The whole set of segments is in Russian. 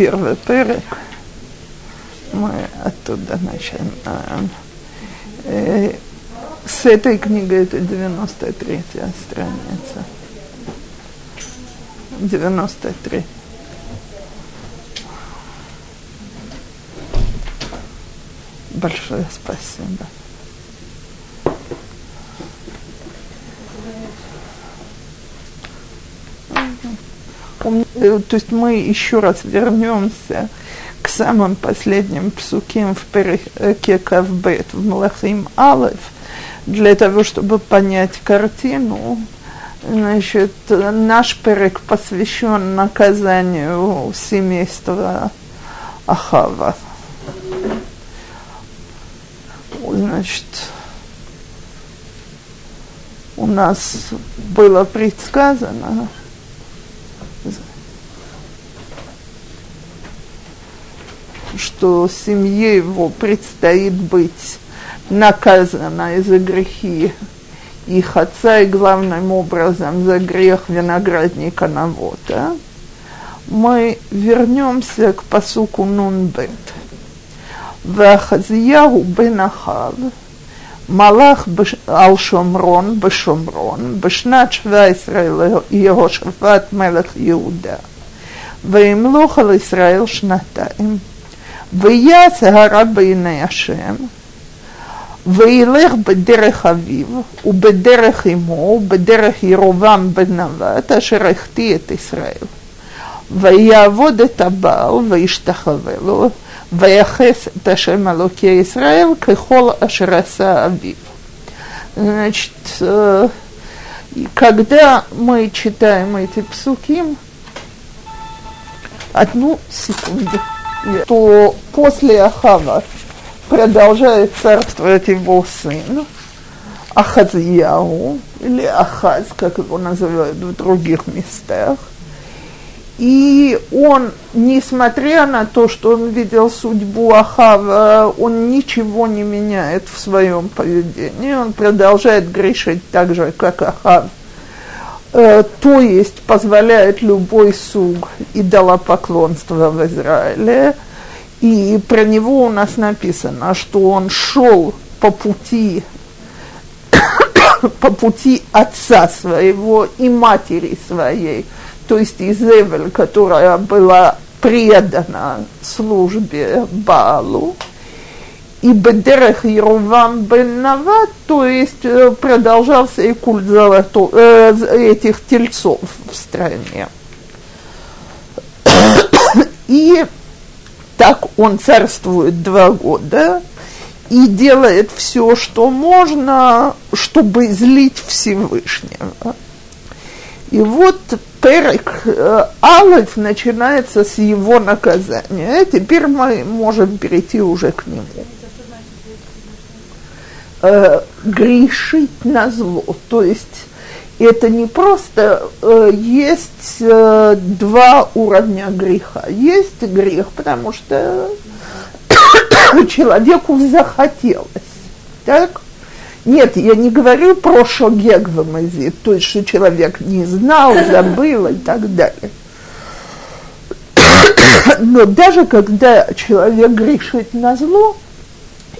первый перек, мы оттуда начинаем. И с этой книгой это 93-я страница. 93. Большое спасибо. То есть мы еще раз вернемся к самым последним псуким в переке Кавбет, в Мелахим Алеф, для того, чтобы понять картину. Значит, наш перек посвящен наказанию семейства Ахава. Значит, у нас было предсказано, что семье его предстоит быть наказанной за грехи их отца и главным образом за грех виноградника Навота. Мы вернемся к пасуку Нунбет. Вахазияу бен Ахав, Малах ал-Шомрон, бешомрон, бешнат шва Исраил Йеошафат мелех Иуда, ваимлох ал Исраил шнатаим, ваяц гара бейней Ашем, וילך בדרך אביו, ובדרך אמו, ובדרך ירובעם בן נבט, אשר החטיא את ישראל. ויעבוד את הבעל, וישתחווה לו, ויחס את השם אלוקי ישראל, ככל אשר עשה אביו. Значит, когда мы читаем эти псуки, одну секунду, то после Ахава продолжает царствовать его сын, Ахазияу, или Ахаз, как его называют в других местах. И он, несмотря на то, что он видел судьбу Ахава, он ничего не меняет в своем поведении, он продолжает грешить так же, как Ахав, то есть позволяет любой суг идолопоклонства в Израиле. И про него у нас написано, что он шел по пути отца своего и матери своей, то есть Изевель, которая была предана службе Баалу, и бедерех Ерувам бен Нават, то есть продолжался и культ этих тельцов в стране. И так он царствует 2 года и делает все, что можно, чтобы злить Всевышнего. И вот перек Алеф начинается с его наказания. Теперь мы можем перейти уже к нему. Грешить на зло. То есть это не просто есть 2 уровня греха. Есть грех, потому что человеку захотелось. Так? Нет, я не говорю про шогег в мази, то есть, что человек не знал, забыл и так далее. Но даже когда человек грешит на зло,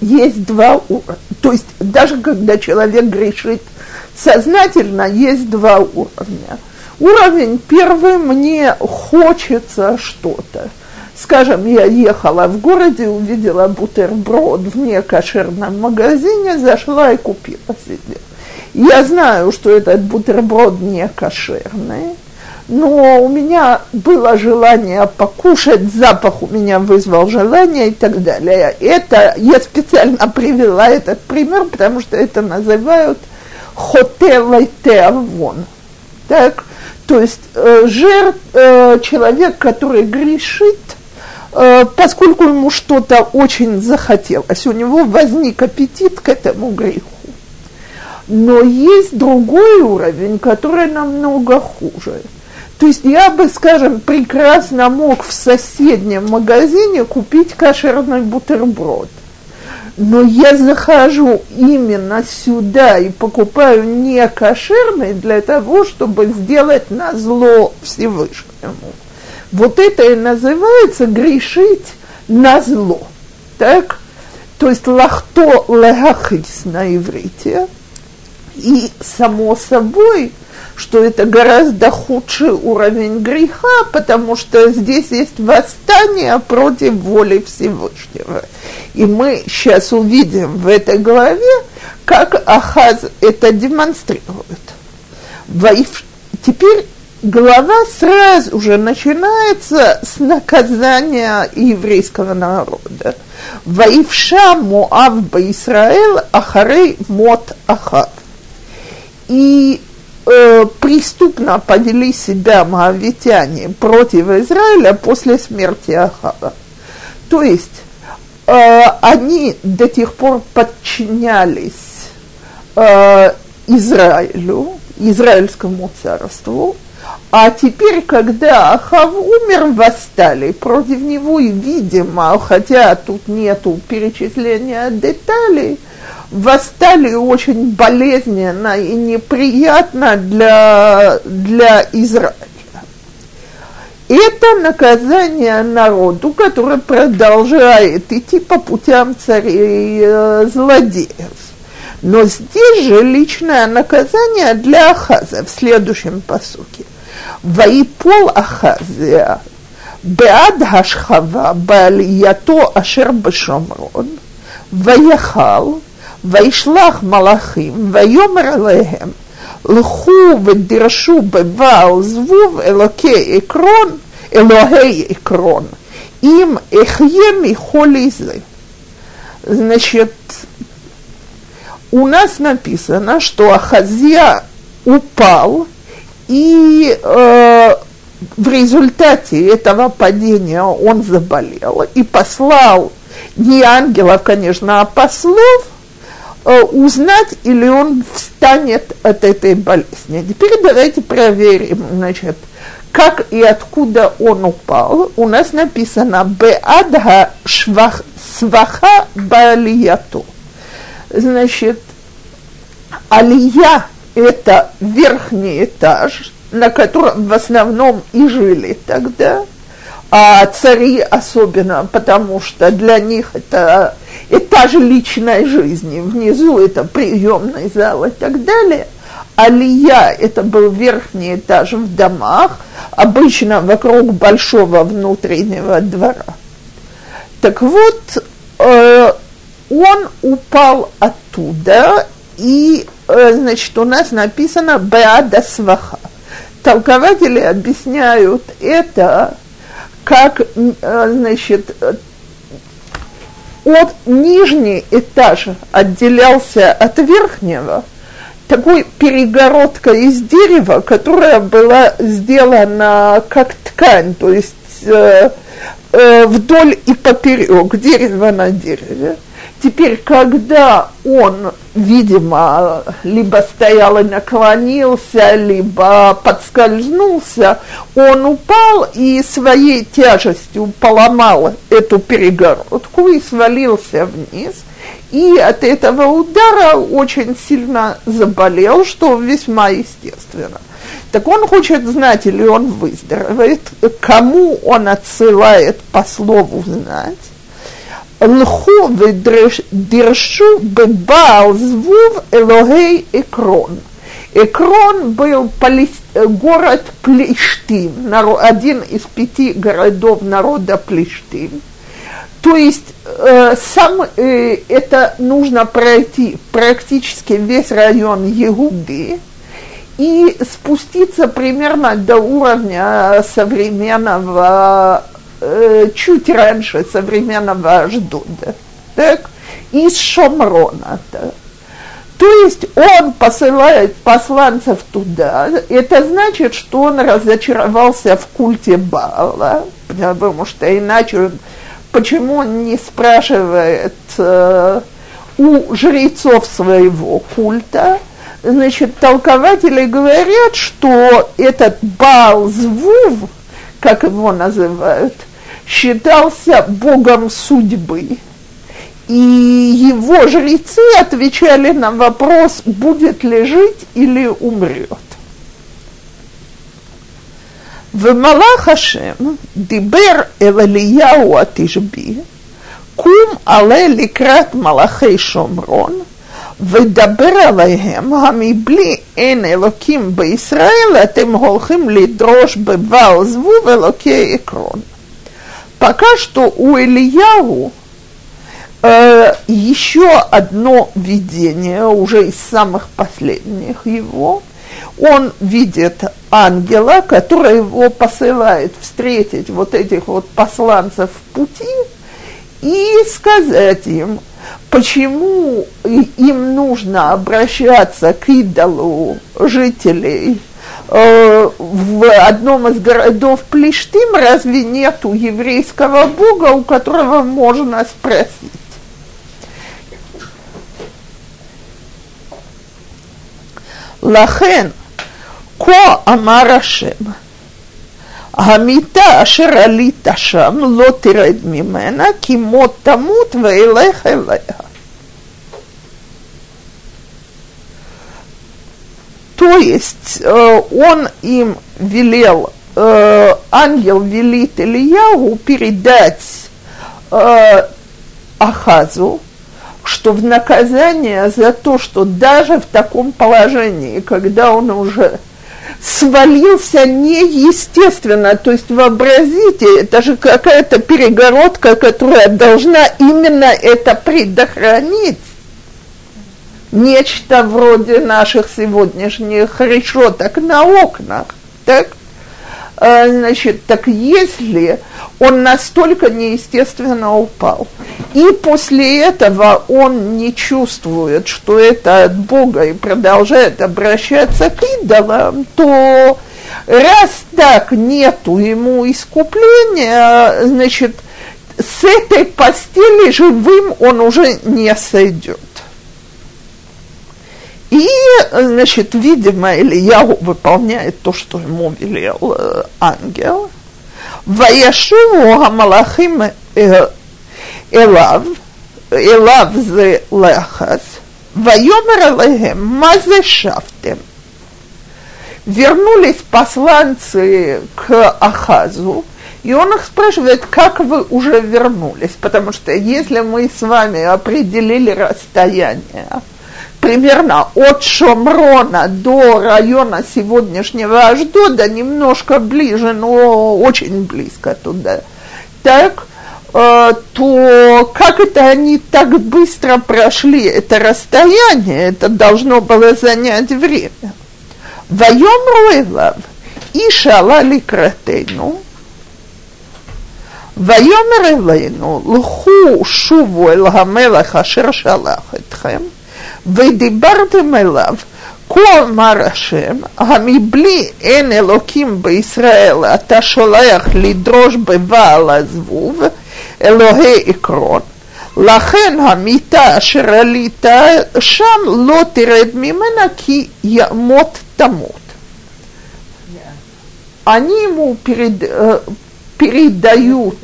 есть 2 уровня. То есть, даже когда человек грешит сознательно, есть 2 уровня. Уровень первый – мне хочется что-то. Скажем, я ехала в городе, увидела бутерброд в некошерном магазине, зашла и купила себе. Я знаю, что этот бутерброд не кошерный, но у меня было желание покушать, запах у меня вызвал желание и так далее. Это я специально привела этот пример, потому что это называют хотелой теавон. Так, то есть человек, который грешит, поскольку ему что-то очень захотелось, у него возник аппетит к этому греху. Но есть другой уровень, который намного хуже. То есть я бы, скажем, прекрасно мог в соседнем магазине купить кошерный бутерброд. Но я захожу именно сюда и покупаю не кошерный для того, чтобы сделать назло Всевышнему. Вот это и называется грешить на зло. Так? То есть лахто лехахис на иврите. И само собой, что это гораздо худший уровень греха, потому что здесь есть восстание против воли Всевышнего. И мы сейчас увидим в этой главе, как Ахаз это демонстрирует. Теперь глава сразу же начинается с наказания еврейского народа. «Ваивша Моав бе-Исраэль ахарей мот Ахав». И преступно повели себя моавитяне против Израиля после смерти Ахава. То есть они до тех пор подчинялись Израилю, израильскому царству, а теперь, когда Ахав умер, восстали против него, и, видимо, хотя тут нету перечисления деталей, восстали очень болезненно и неприятно для Израиля. Это наказание народу, который продолжает идти по путям царей-злодеев. Но здесь же личное наказание для Ахаза в следующем пасуке. «Ваипол Ахазия, беад хашхава, баалията ашер бешомрон, ваяхал, вайшлах малахим, вайомер лехем, лху ведиршу бевал звув элохей экрон, им эхьем и холизы». Значит, у нас написано, что Ахазия упал, и в результате этого падения он заболел и послал не ангелов, конечно, а послов узнать, или он встанет от этой болезни. Теперь давайте проверим, значит, как и откуда он упал. У нас написано «Беадха сваха баалияту». Значит, алия – это верхний этаж, на котором в основном и жили тогда, а цари особенно, потому что для них это этаж личной жизни, внизу это приемный зал и так далее. Алия – это был верхний этаж в домах, обычно вокруг большого внутреннего двора. Так вот, он упал оттуда, и, значит, у нас написано «беада сваха». Толкователи объясняют это как, значит, от нижний этаж отделялся от верхнего такой перегородкой из дерева, которая была сделана как ткань, то есть вдоль и поперек, дерево на дереве. Теперь, когда он, видимо, либо стоял и наклонился, либо подскользнулся, он упал и своей тяжестью поломал эту перегородку и свалился вниз. И от этого удара очень сильно заболел, что весьма естественно. Так он хочет знать, или он выздоровеет, кому он отсылает по слову «знать». «Лху ведиршу бебал звув элогей Экрон». Экрон был город Плештим, один из 5 городов народа Плештим. То есть это нужно пройти практически весь район Егуды и спуститься примерно до уровня современного чуть раньше современного Ашдода, так, из Шомрона. Так. То есть он посылает посланцев туда, это значит, что он разочаровался в культе Баала, потому что иначе он, почему он не спрашивает у жрецов своего культа. Значит, толкователи говорят, что этот Баал-Звув, как его называют, считался богом судьбы. И его жрецы отвечали на вопрос, будет ли жить или умрет. Вемалах Ашем дибер эль Элияу атишби, кум але ликрат малахей шомрон, ודבר עליהם, המבלי אין אלוקים בישראל, אתם הולכים לדרוש בבל זבוב אלוקי עקרון. Пока что у Элияу еще одно видение, уже из самых последних его. Он видит ангела, который его посылает встретить вот этих вот посланцев в пути и сказать им, почему им нужно обращаться к идолу жителей в одном из городов Плештим, разве нету еврейского бога, у которого можно спросить? Лахен, ко амар Ашем, Гамита ашер алита шам, ло тиред мимена, ки мот тамут вейлех элеха. То есть он им велел, ангел велит Элияу передать Ахазу, что в наказание за то, что даже в таком положении, когда он уже свалился неестественно, то есть вообразите, это же какая-то перегородка, которая должна именно это предохранить. Нечто вроде наших сегодняшних решеток на окнах, так? Значит, так если он настолько неестественно упал, и после этого он не чувствует, что это от Бога, и продолжает обращаться к идолам, то раз так нету ему искупления, значит, с этой постели живым он уже не сойдет. И, значит, видимо, Элияу выполняет то, что ему велел ангел. «Ваяшиву амалахим элав, элав зе лехас, вайомер элэгэм мазе шафтем». Вернулись посланцы к Ахазу, и он их спрашивает, как вы уже вернулись, потому что если мы с вами определили расстояние, примерно от Шомрона до района сегодняшнего Ашдода, немножко ближе, но очень близко туда, так, то как это они так быстро прошли это расстояние, это должно было занять время. Вайомру элав ишала ликратейну, вайомер элейну лху шуву эль хамелах ашер шалах этхем, ודיברתם אליו, כה אמר השם, המבלי אין אלוקים בישראל, אתה שולח לדרוש בבעל הזבוב, אלוהי עקרון, לכן המיטה אשר עלית שם לא תרד ממנה, כי ימות תמות. אני ему передают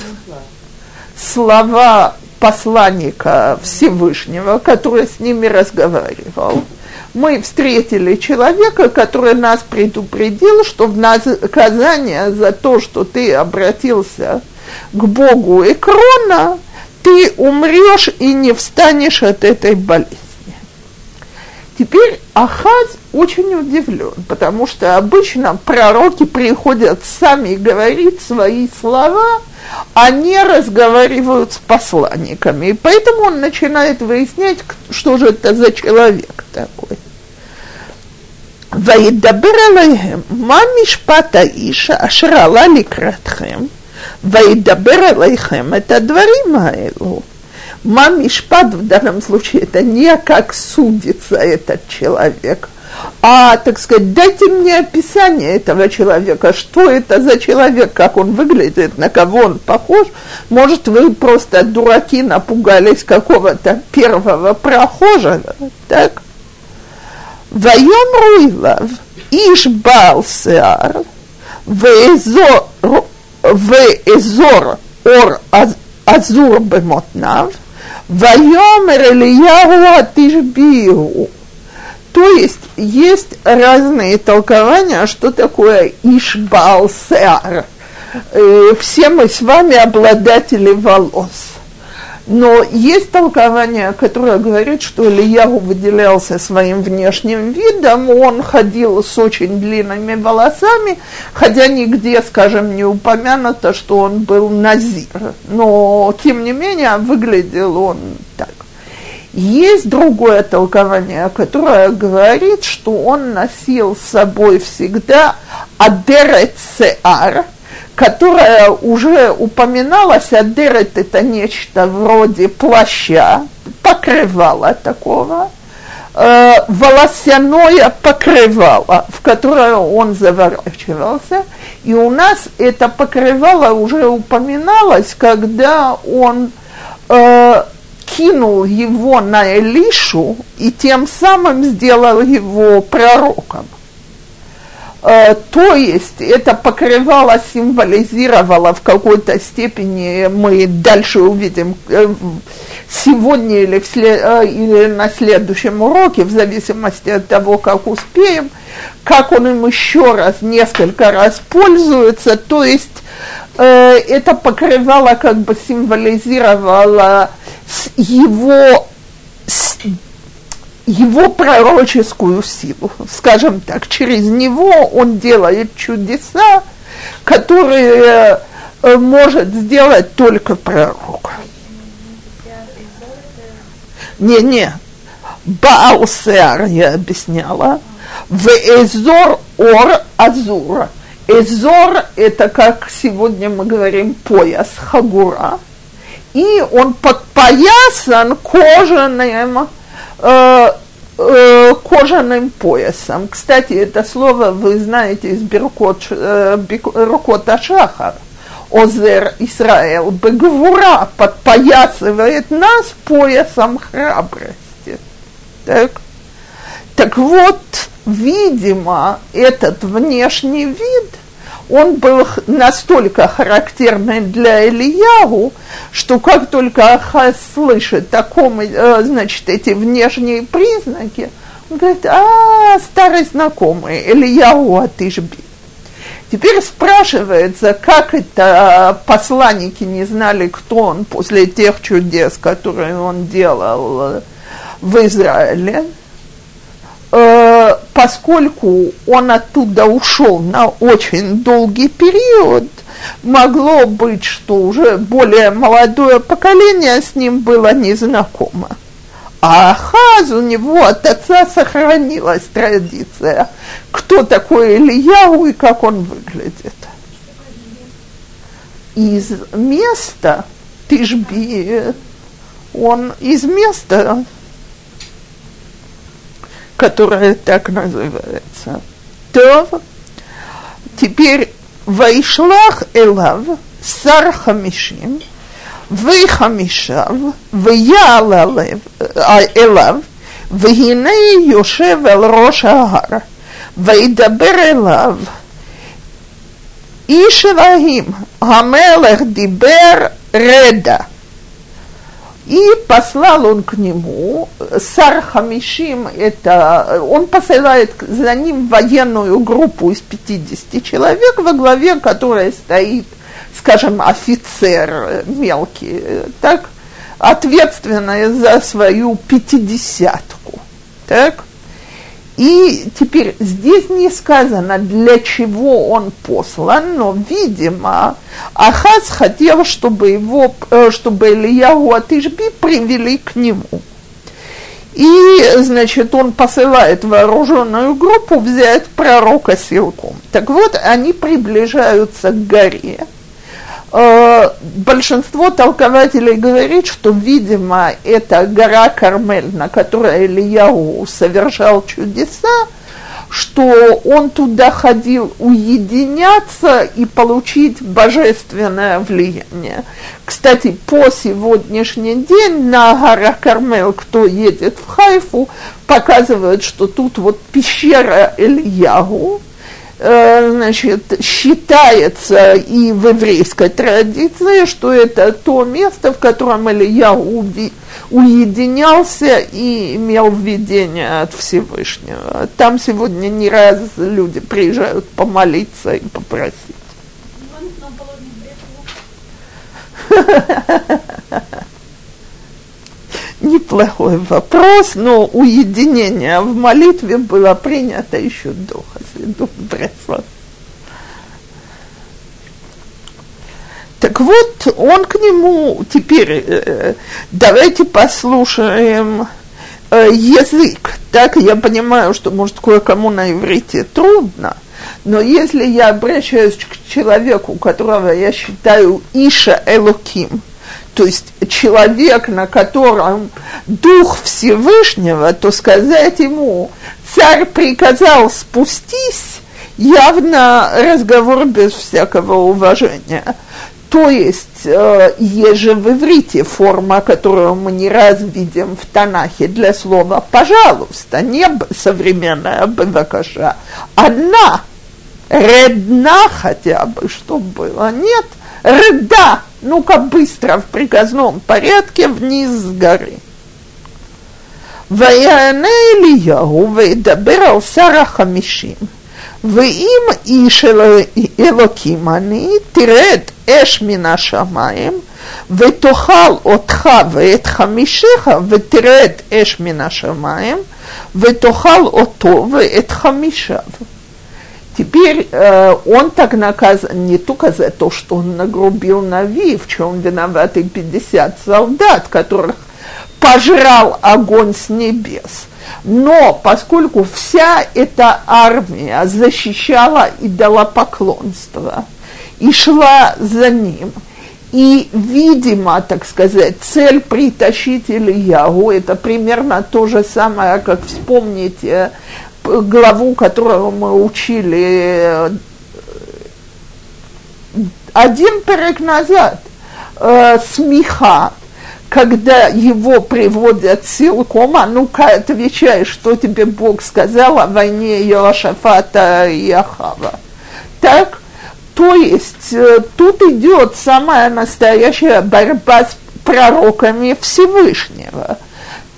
слова посланника Всевышнего, который с ними разговаривал. Мы встретили человека, который нас предупредил, что в наказание за то, что ты обратился к Богу Экрона, ты умрешь и не встанешь от этой болезни. Теперь Ахаз очень удивлен, потому что обычно пророки приходят сами говорить свои слова, они разговаривают с посланниками, и поэтому он начинает выяснять, что же это за человек такой. «Ваидабер алейхем, ма мишпата иша ашрала ликратхем, ваидабер алейхем, это дворим аэлу». Ма мишпат в данном случае это не как судится этот человек, а, так сказать, дайте мне описание этого человека, что это за человек, как он выглядит, на кого он похож. Может, вы просто дураки напугались какого-то первого прохожего, так? Вайом руилав, ишбал сеар, вэзор ор азур бемотнав, вайом релияу атишбиу. То есть Есть разные толкования, что такое Ишбаал-Сеар. Все мы с вами обладатели волос. Но есть толкование, которое говорит, что Элияху выделялся своим внешним видом, он ходил с очень длинными волосами, хотя нигде, скажем, не упомянуто, что он был назир. Но, тем не менее, выглядел он так. Есть другое толкование, которое говорит, что он носил с собой всегда адерет сеар, которая уже упоминалась, адерет – это нечто вроде плаща, покрывала такого, волосяное покрывало, в которое он заворачивался. И у нас это покрывало уже упоминалось, когда он кинул его на Элишу и тем самым сделал его пророком. То есть это покрывало, символизировало в какой-то степени, мы дальше увидим сегодня или на следующем уроке, в зависимости от того, как успеем, как он им еще раз, несколько раз пользуется, то есть это покрывало как бы символизировало его пророческую силу, скажем так, через него он делает чудеса, которые может сделать только пророк. Баал-Сеар я объясняла. В Эзор Ор Азура. Эзор – это, как сегодня мы говорим, пояс, хагура. И он подпоясан кожаным поясом. Кстати, это слово вы знаете из Беркота Шахар. Озер Исраэль Бегвура подпоясывает нас поясом храбрости. Так вот, видимо, этот внешний вид, он был настолько характерный для Элияху, что как только Ахаз слышит таком, значит, эти внешние признаки, он говорит, старый знакомый, Элияху от Ишби. Теперь спрашивается, как это посланники не знали, кто он после тех чудес, которые он делал в Израиле, поскольку он оттуда ушел на очень долгий период, могло быть, что уже более молодое поколение с ним было незнакомо. А Ахаз, у него от отца сохранилась традиция, кто такой Элияху и как он выглядит. Из места Тишби, он из места, которая так называется. То теперь «Ваишлах элав сар хамишим, вихамишав, вияла элав, вигиней йошев эл рош агар, ваидабер элав, ишевагим, гамелех дибер реда». И послал он к нему, сар хамишим, это, он посылает за ним военную группу из 50 человек, во главе которой стоит, скажем, офицер мелкий, так, ответственный за свою 50-ку, так. И теперь здесь не сказано, для чего он послан, но, видимо, Ахаз хотел, чтобы Элияху от Ишби привели к нему. И, значит, он посылает вооруженную группу взять пророка силком. Так вот, они приближаются к горе. Большинство толкователей говорит, что, видимо, это гора Кармель, на которой Элияху совершал чудеса, что он туда ходил уединяться и получить божественное влияние. Кстати, по сегодняшний день на горах Кармель, кто едет в Хайфу, показывают, что тут вот пещера Элияху, значит, считается и в еврейской традиции, что это то место, в котором Элияу уединялся и имел видение от Всевышнего. Там сегодня не раз люди приезжают помолиться и попросить. Неплохой вопрос, но уединение в молитве было принято еще до Хасидов Бреслау. Так вот, он к нему теперь, давайте послушаем язык. Так, я понимаю, что, может, кое-кому на иврите трудно, но если я обращаюсь к человеку, которого я считаю Иша Элоким, то есть человек, на котором Дух Всевышнего, то сказать ему «Царь приказал, спустись» явно разговор без всякого уважения. То есть, еже в иврите форма, которую мы не раз видим в Танахе для слова «пожалуйста», не современная «бевакаша», она, «редна» хотя бы, что было, нет, «реда», ну-ка быстро в приказном порядке вниз с горы. «Ваяне Элияу вейдабер ал сара хамишим». ואם איש אלוקים אני, תרד אש מן השמיים, ותאכל אותך ואת חמישיך, ותרד אש מן השמיים, ותאכל אותו ואת חמישיו. Теперь он так наказан не только за то, что он нагрубил Нави, в чем виноваты 50 солдат, которых пожрал огонь с небес. Но поскольку вся эта армия защищала идолопоклонство и шла за ним, и, видимо, так сказать, цель притащить Элияу, это примерно то же самое, как вспомните главу, которую мы учили один перек назад, «Смеха», когда его приводят силком, а ну-ка отвечай, что тебе Бог сказал о войне Иошафата и Ахава. Так, то есть тут идет самая настоящая борьба с пророками Всевышнего.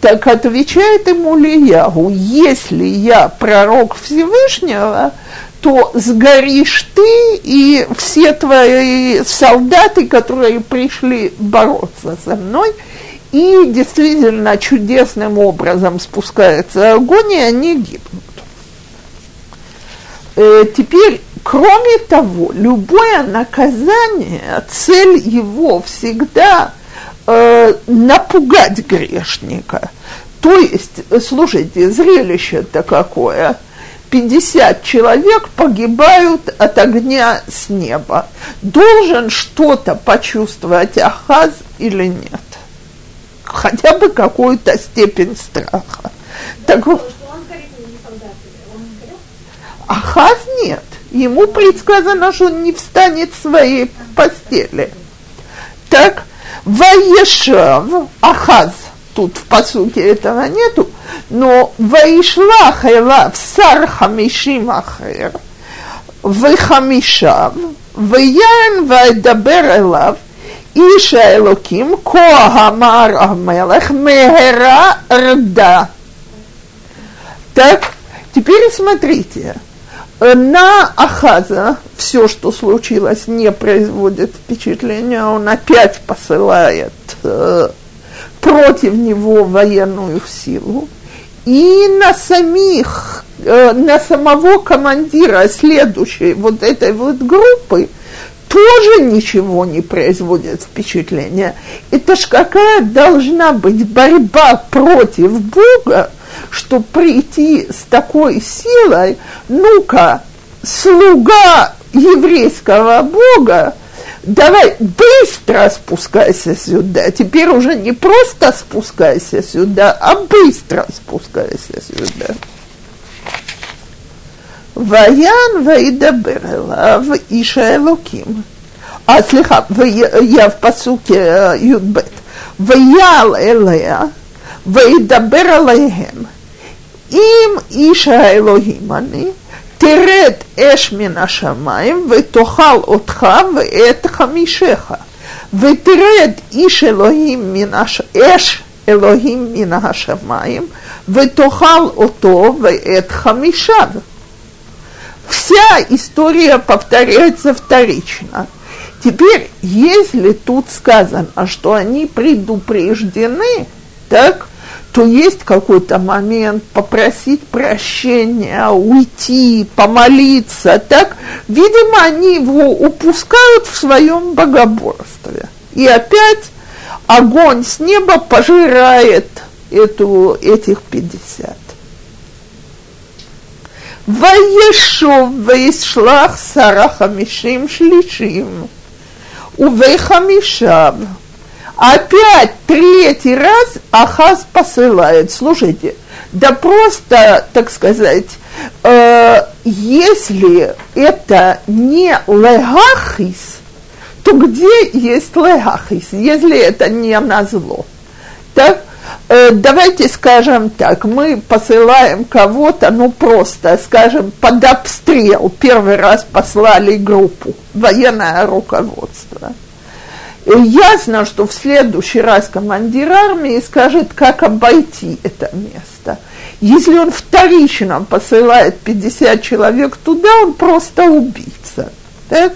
Так отвечает ему Элияу, если я пророк Всевышнего, то сгоришь ты и все твои солдаты, которые пришли бороться со мной, и действительно чудесным образом спускается огонь, и они гибнут. Теперь, кроме того, любое наказание, цель его всегда напугать грешника. То есть, слушайте, зрелище-то какое! 50 человек погибают от огня с неба. Должен что-то почувствовать Ахаз или нет? Хотя бы какую-то степень страха. Так вот, Ахаз нет. Ему предсказано, что он не встанет с своей постели. Так, «Ваешав» Ахаз. Тут в пасуке этого нету, но «Ваишлах элав сар хамишим ахер, вехамишав, веян вайдабер элав, иша элоким, коа амар амелех, мегера рда». Так, теперь смотрите, на Ахаза все, что случилось, не производит впечатления, он опять посылает против него военную силу, и на самого командира следующей вот этой вот группы тоже ничего не производит впечатления. Это ж какая должна быть борьба против Бога, чтобы прийти с такой силой, ну-ка, слуга еврейского Бога, давай быстро спускайся сюда. Теперь уже не просто спускайся сюда, а быстро спускайся сюда. Ваян вайдабер элав иша элоким. А слыха, я в пасуке Юдбет. Ваял элеа вайдабер элеем. Им иша элогим они. Тирет эш мина шамаем, ветохал отха, вэт хамишеха. Ветирет иш элохим мина эш элохим мина шамаем, ветохал ото, вэт хамишав. Вся история повторяется вторично. Теперь, если тут сказано, что они предупреждены, так, то есть какой-то момент попросить прощения, уйти, помолиться, так, видимо, они его упускают в своем богоборстве. И опять огонь с неба пожирает этих 50. Ваешов ваешлах сара хамишим шлишим, увей хамишав. Опять третий раз Ахаз посылает. Слушайте, да просто, так сказать, если это не легахис, то где есть легахис, если это не назло? Так? Давайте скажем так, мы посылаем кого-то, ну просто, скажем, под обстрел. Первый раз послали группу, военное руководство. И ясно, что в следующий раз командир армии скажет, как обойти это место. Если он вторично посылает 50 человек туда, он просто убийца. Так?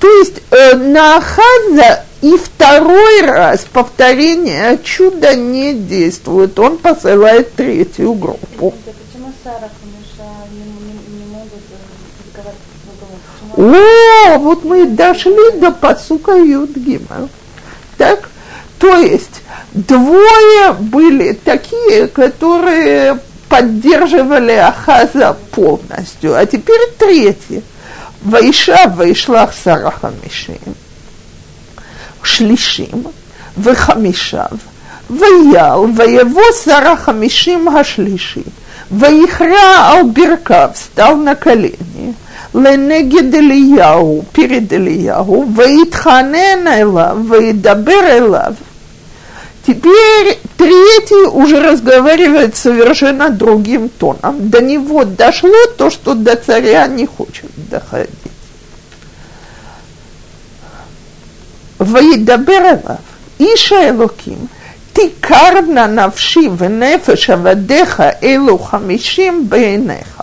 То есть на Ахаза и второй раз повторение чуда не действует, он посылает третью группу. Почему Сара Хамиша не могут разговаривать? О, вот мы дошли до пасука Юд-Гимель. Так, то есть двое были такие, которые поддерживали Ахаза полностью, а теперь третий. Ваиша ваишлах Сара Хамишим. Шлишим, вехамишав, ваял, ваево сара хамишим хашлиши, ваихра алберкав, встал на колени, ленегед Элияу, перед Элияу, ваитханен элав, ваидабер элав. Теперь третий уже разговаривает совершенно другим тоном. До него дошло то, что до царя не хочет доходить. וידבר אליו, איש האלוקים, תיקר נא נפשי ונפש עבדיך אלו 50 בעיניך.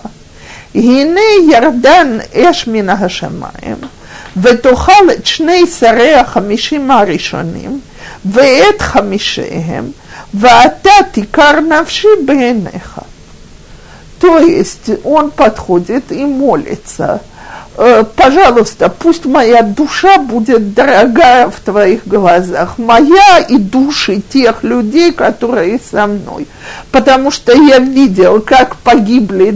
הנה ירדן אש מן השמיים, ותאכל את 12 החמישים הראשונים, ואת 50 ואתה תיקר נפשי בעיניך. То есть он подходит и молится. Пожалуйста, пусть моя душа будет дорогая в твоих глазах, моя и души тех людей, которые со мной. Потому что я видел, как погибли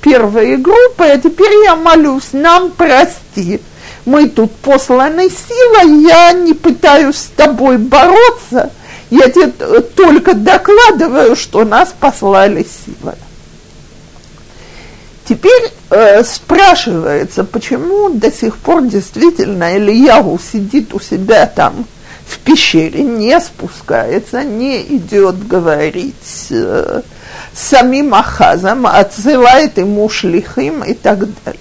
первые группы, а теперь я молюсь, нам прости. Мы тут посланы силой, я не пытаюсь с тобой бороться, я тебе только докладываю, что нас послали силой. Теперь спрашивается, почему до сих пор действительно Элияу сидит у себя там в пещере, не спускается, не идет говорить с самим Ахазом, отзывает ему шлихим и так далее.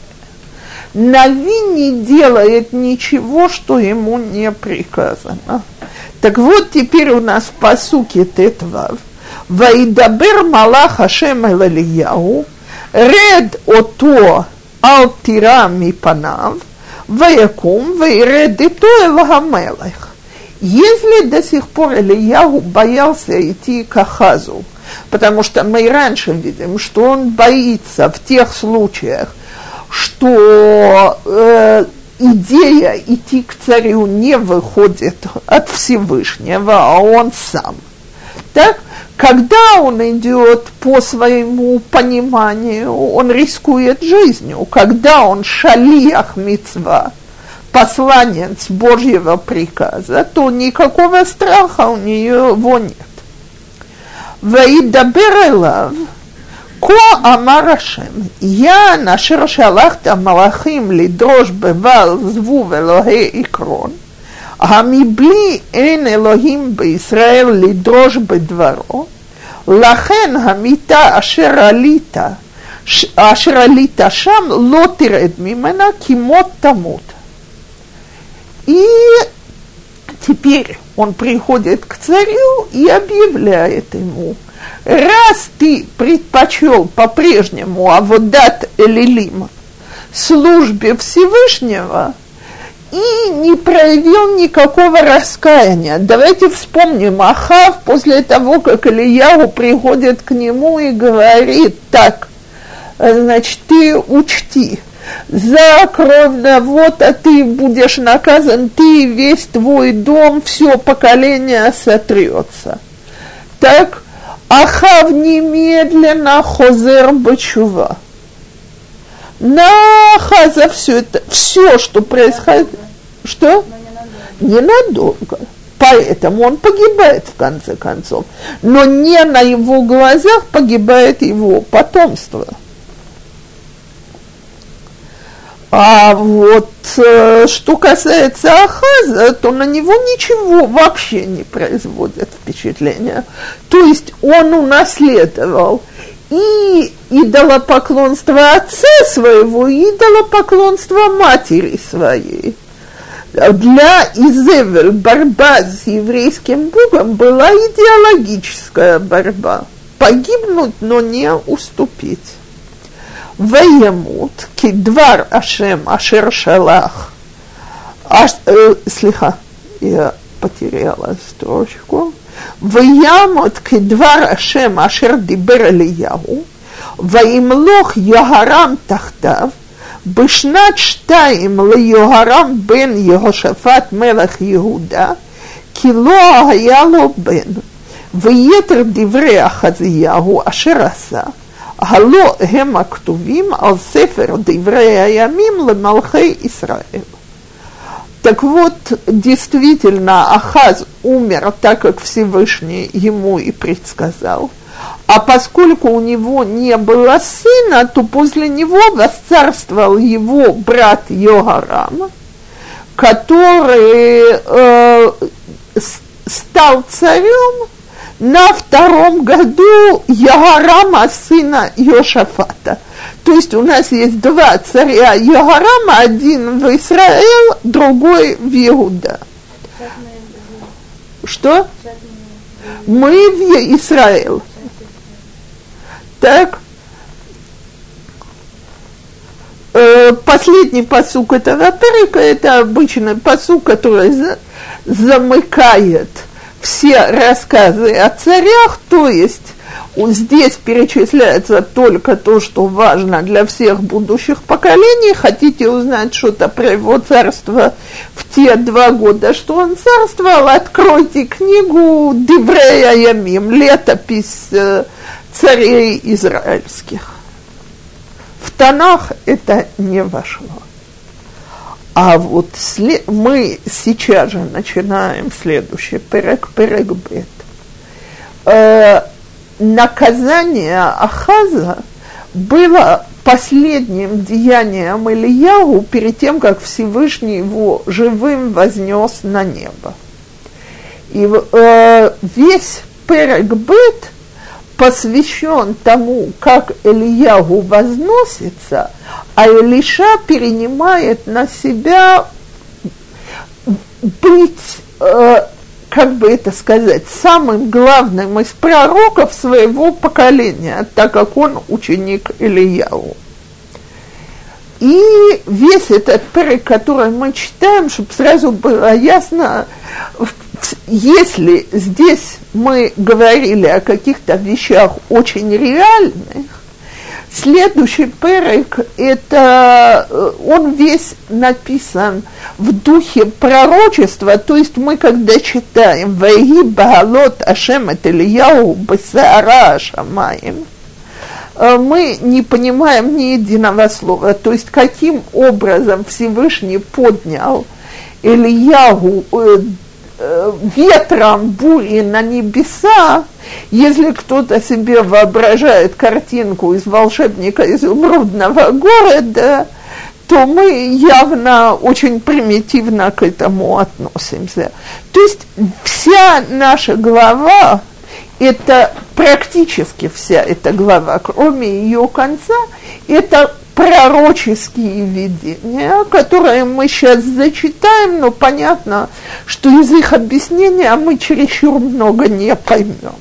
Нави не делает ничего, что ему не приказано. Так вот, теперь у нас пасуки тетвав. «Ваидабер малах Ашем эль Элияу». Ред ото алтирами панав, ваякум, ваиреды то элагамелах. Если до сих пор Элияу боялся идти к Ахазу, потому что мы раньше видим, что он боится в тех случаях, что идея идти к царю не выходит от Всевышнего, а он сам. Так? Когда он идет по своему пониманию, он рискует жизнью. Когда он шалиах мицва, посланец Божьего приказа, то никакого страха у него нет. «Ваидабер элав, ко амар Ашем, я нашер шалахта малахим лидрош бевал звув элогей икрон». המבלי אין אלוהים בישראל לדרוש בדברו, לכן המיתה אשר עלית Ашер алита шам ло тиред мимена кимот тамот. И теперь он приходит к царю и объявляет ему: раз ты предпочел по-прежнему аводат элилим, службе Всевышнего, и не проявил никакого раскаяния. Давайте вспомним Ахав после того, как Элияу приходит к нему и говорит так: значит, ты учти, за кровь Навота ты будешь наказан, ты и весь твой дом, все поколение сотрется. Так Ахав немедленно хозер бачува. На Ахаза все это, все, что происходит, что? Ненадолго. Поэтому он погибает в конце концов. Но не на его глазах погибает его потомство. А вот что касается Ахаза, то на него ничего вообще не производит впечатления. То есть он унаследовал и идолопоклонство отца своего, и идолопоклонство матери своей. Для Изевель борьба с еврейским богом была идеологическая борьба. Погибнуть, но не уступить. Ваемут кидвар ашем ашер шалах. Слиха, я потеряла строчку. Ваямут кидвар ашем ашер дибер Элияу. Ваимлох Йоарам тахтав. Бышнат штаим льоарам бен Йеошафат мелах Иуда. Кило аяло бен. Ваетр дивре Ахазияу ашер аса. Гало гем актувим ал сефер деврея ямим лемалхей Исраэль. Так вот, действительно, Ахаз умер так, как Всевышний ему и предсказал. А поскольку у него не было сына, то после него восцарствовал его брат Йоарам, который стал царем на втором году Йоарама, сына Йошафата. То есть у нас есть два царя Йоарама, один в Израиль, другой в Иуда. Что? Мы в Израиль. Так. Последний пасук этого перека – это обычный пасук, который замыкает все рассказы о царях, то есть здесь перечисляется только то, что важно для всех будущих поколений. Хотите узнать что-то про его царство в те 2 года, что он царствовал, откройте книгу «Деврея Ямим», летопись царей израильских. В Танах это не вошло. А вот мы сейчас же начинаем следующий перек-перек-бет. Наказание Ахаза было последним деянием Элияу перед тем, как Всевышний его живым вознес на небо. И весь перек-бет посвящен тому, как Элияу возносится, а Элиша перенимает на себя быть, как бы это сказать, самым главным из пророков своего поколения, так как он ученик Элияу. И весь этот перек, который мы читаем, чтобы сразу было ясно, если здесь мы говорили о каких-то вещах очень реальных, следующий перек, это он весь написан в духе пророчества, то есть мы когда читаем «Ваги багалот ашем эт Элияу бесаара ашамаим», мы не понимаем ни единого слова, то есть каким образом Всевышний поднял Элияу ветром бури на небеса. Если кто-то себе воображает картинку из «Волшебника изумрудного города», то мы явно очень примитивно к этому относимся. То есть вся наша глава – это практически вся эта глава, кроме ее конца, это пророческие видения, которые мы сейчас зачитаем, но понятно, что из их объяснения мы чересчур много не поймем.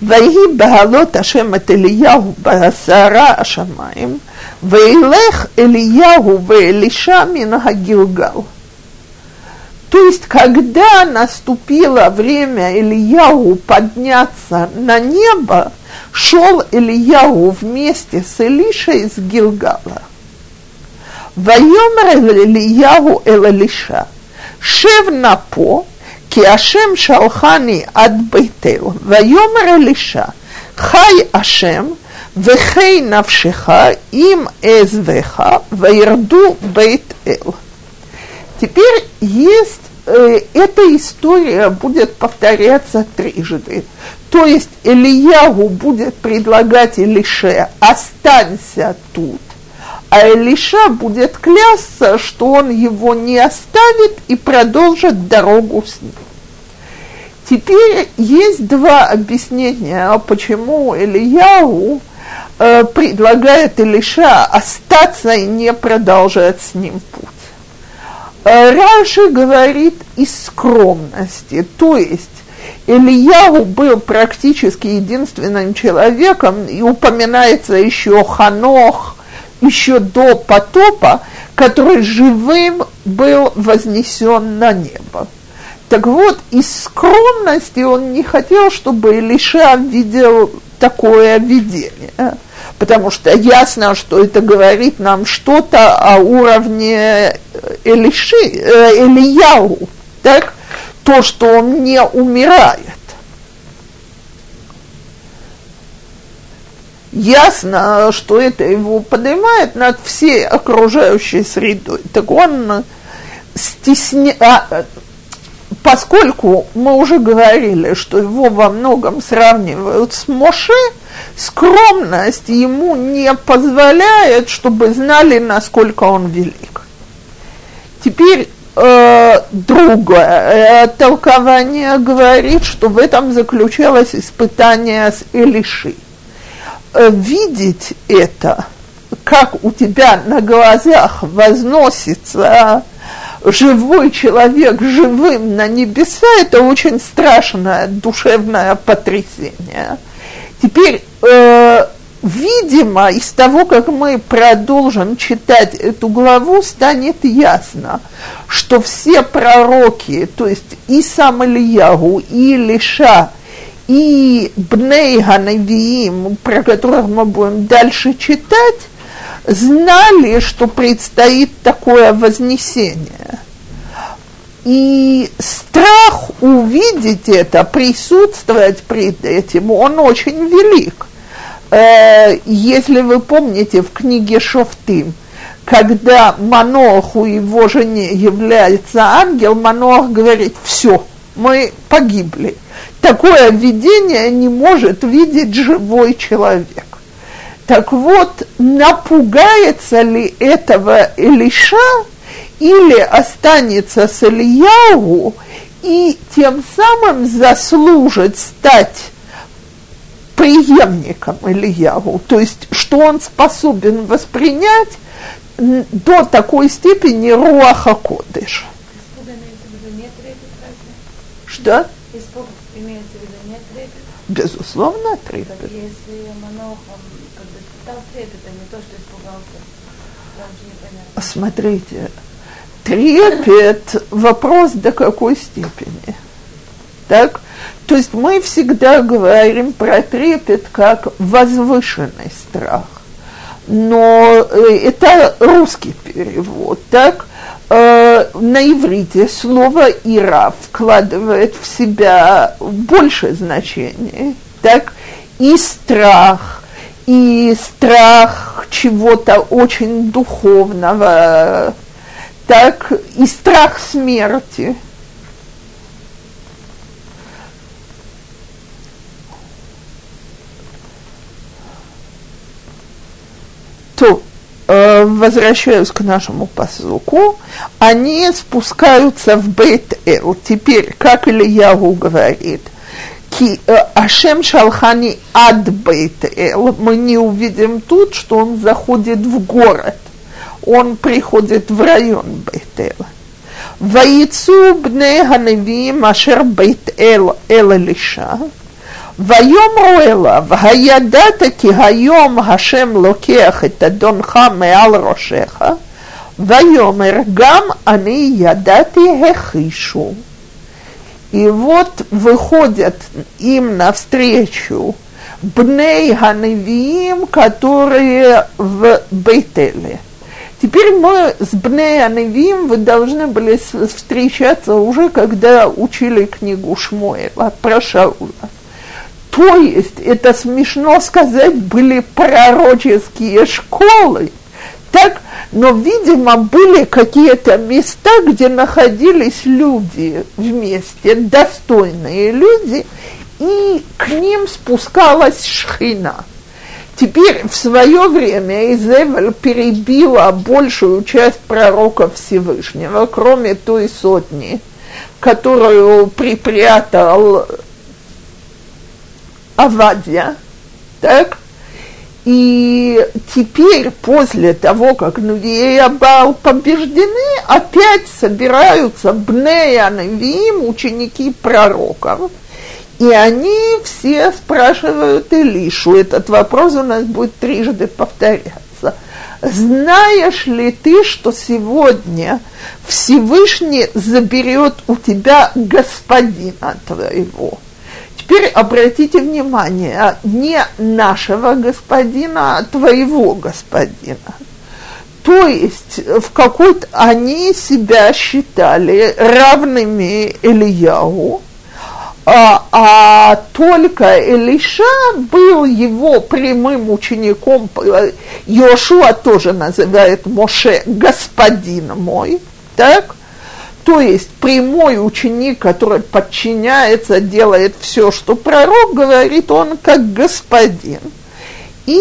«Ваи багалот Ашем от Элияху басара Ашамаем, ваилех Элияху ваилиша мин хагилгал». То есть, когда наступило время Элияху подняться на небо, шел Элияху вместе с Элишей из Гилгала. «Вайомар Элияху эл Элиша, шев напо, ки Ашем шалхани ад бейтел, вайомар Элиша, хай Ашем, вехей навшиха им эзвеха, ваирду бейтел». Теперь есть, эта история будет повторяться трижды. То есть Элияху будет предлагать Элише «останься тут», а Элиша будет клясться, что он его не оставит и продолжит дорогу с ним. Теперь есть два объяснения, почему Элияху предлагает Элиша остаться и не продолжать с ним путь. Раши говорит из скромности, то есть Элияху был практически единственным человеком, и упоминается еще Ханох, еще до потопа, который живым был вознесен на небо. Так вот, из скромности он не хотел, чтобы Элиша видел такое видение, потому что ясно, что это говорит нам что-то о уровне Элияху, так? То, что он не умирает. Ясно, что это его поднимает над всей окружающей средой. Так он стесняется, поскольку мы уже говорили, что его во многом сравнивают с Моше, скромность ему не позволяет, чтобы знали, насколько он велик. Теперь другое толкование говорит, что в этом заключалось испытание с Элишей. Видеть это, как у тебя на глазах возносится живой человек живым на небеса, это очень страшное душевное потрясение. Теперь, видимо, из того, как мы продолжим читать эту главу, станет ясно, что все пророки, то есть и сам Элияху, и Элиша, и Бней Ганавиим, про которых мы будем дальше читать, знали, что предстоит такое вознесение. И страх увидеть это, присутствовать пред этим, он очень велик. Если вы помните в книге Шофтим, когда Маноху и его жене является ангел, Манох говорит: «Все, мы погибли». Такое видение не может видеть живой человек. Так вот, напугается ли этого Элиша или останется с Элияху и тем самым заслужит стать преемником Элияху, то есть что он способен воспринять до такой степени руаха кодыш. Испуга имеется в виду не трепет, разве? Что? Испуг имеется в виду не трепет? Безусловно, трепет. Так если Манохам как бы стал трепетом, не то, что испугался, вам же непонятно. Смотрите, трепет – вопрос до какой степени. Так? То есть мы всегда говорим про трепет как возвышенный страх. Но это русский перевод, так? На иврите слово «ира» вкладывает в себя больше значений, так? И страх чего-то очень духовного, так? И страх смерти. То, возвращаюсь к нашему пасуку, они спускаются в Бейт-Эл. Теперь, как Элияху говорит, Ашем шалхани ад бейт-эль. Мы не увидим тут, что он заходит в город. Он приходит в район бейт-эля. Ваицу бне ганевим ашер бейт-эль эль-элиша. Ваёмру эла, ваядата ки хаём Ашем локех эт адонха меал рошеха. Ваёмер гам ани ядати хехишу. И вот выходят им навстречу бней ганевиим, которые в Бейтеле. Теперь мы с бней ганевиим вы должны были встречаться уже, когда учили книгу Шмуэла про Шаула. То есть, это смешно сказать, были пророческие школы, так, но, видимо, были какие-то места, где находились люди вместе, достойные люди, и к ним спускалась шхина. Теперь в свое время Изевель перебила большую часть пророков Всевышнего, кроме той сотни, которую припрятал Авадия, так? И теперь, после того, как Нувии и Абал побеждены, опять собираются бней ганевиим, ученики пророков. И они все спрашивают Илишу, этот вопрос у нас будет трижды повторяться. Знаешь ли ты, что сегодня Всевышний заберет у тебя господина твоего? Теперь обратите внимание, не нашего господина, а твоего господина. То есть в какой-то они себя считали равными Элияу, а только Элиша был его прямым учеником. Йошуа тоже называет Моше господин мой, так? То есть прямой ученик, который подчиняется, делает все, что пророк говорит, он как господин. И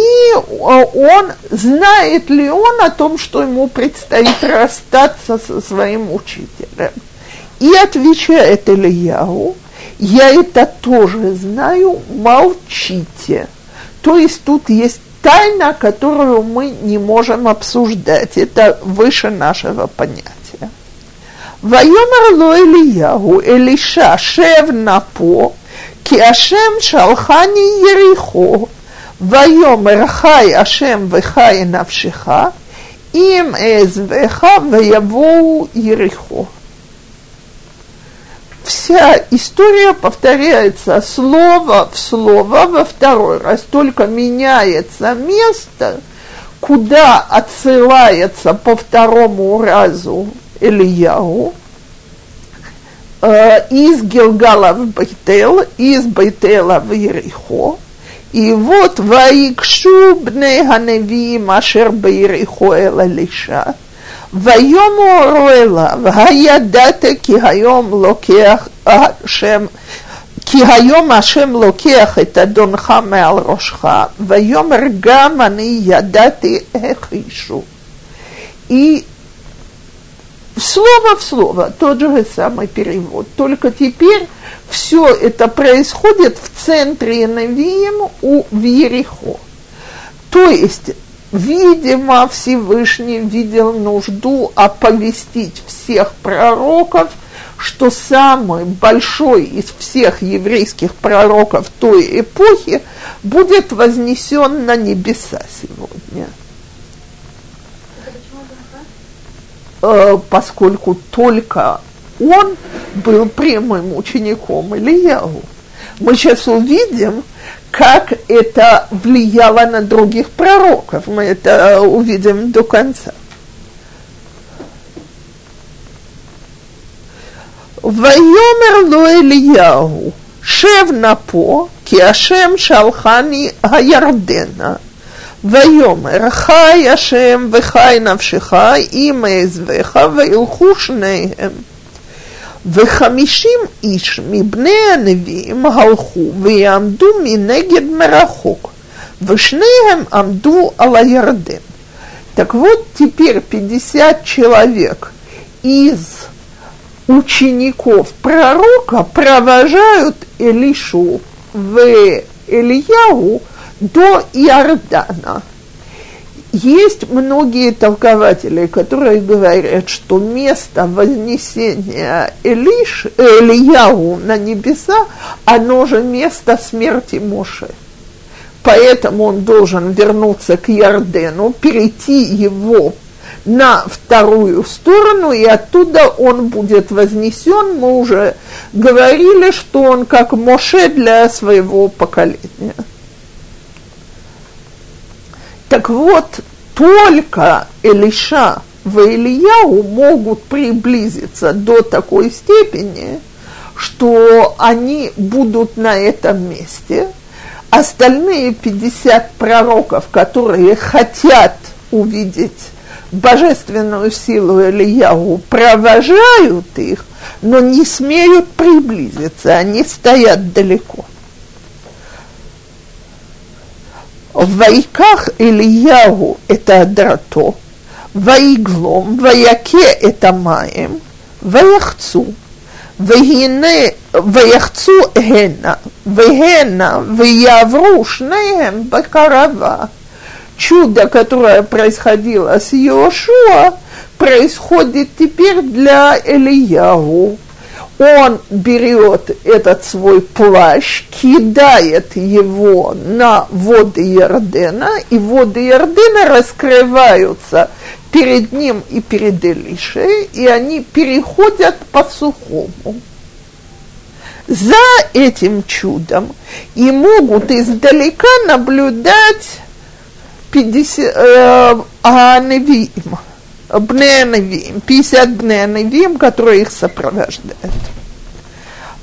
он, знает ли он о том, что ему предстоит расстаться со своим учителем? И отвечает Элияу, я это тоже знаю, молчите. То есть тут есть тайна, которую мы не можем обсуждать, это выше нашего понятия. Ваёмар ло Элияу, Элиша, шев на по, ки Ашем шалхани Ерихо, ваёмар хай Ашем вехай навшиха, им эз веха ваявоу Ерихо. Вся история повторяется слово в слово во второй раз, только меняется место, куда отсылается по второму разу Элияу, из Гилгала в Бейтел, из Бейтела в Ерихо. И вот «Ваикшу бней ганевиим ашер беерихо эль Элиша, ваёмру элав, хаядата כי היום השם לוקח את אדונך מעל ראשך, ויאמר גם אני ידעתי הכישו». И слово в слово, тот же самый перевод, только теперь все это происходит в центре Навиим у Ерихо. То есть, видимо, Всевышний видел нужду оповестить всех пророков, что самый большой из всех еврейских пророков той эпохи будет вознесен на небеса сегодня. Поскольку только он был прямым учеником Элияу. Мы сейчас увидим, как это влияло на других пророков. Мы это увидим до конца. «Ваёмер ло Элияу, шев на по, ки Ашем шалхани Аярдена». ויאמר חי השם וחי נפשך עם עזבך וילכו שניהם ו50 איש מבני הנביאים הלכו ויעמדו מנגד מרחוק ושניהם עמדו על הירדן. Так вот, теперь 50 человек из учеников пророка провожают Элишу в Элияу до Иордана. Есть многие толкователи, которые говорят, что место вознесения Элияу на небеса, оно же место смерти Моше. Поэтому он должен вернуться к Иордену, перейти его на вторую сторону, и оттуда он будет вознесен. Мы уже говорили, что он как Моше для своего поколения. Так вот, только Элиша в Элияу могут приблизиться до такой степени, что они будут на этом месте. Остальные 50 пророков, которые хотят увидеть божественную силу Элияу, провожают их, но не смеют приблизиться, они стоят далеко. В Вайках Элияу – это Адрато, Ваиглом, Ваяке – это Маем, Ваяхцу, Ваяхцу – Гена, Вегена, Ваявру, Шнеем, Бакарава. Чудо, которое происходило с Йошуа, происходит теперь для Элияу. Он берет этот свой плащ, кидает его на воды Иордена, и воды Иордена раскрываются перед ним и перед Элишей, и они переходят по сухому. За этим чудом и могут издалека наблюдать Бнеанавим, 50 Бнеанавим, которые их сопровождают.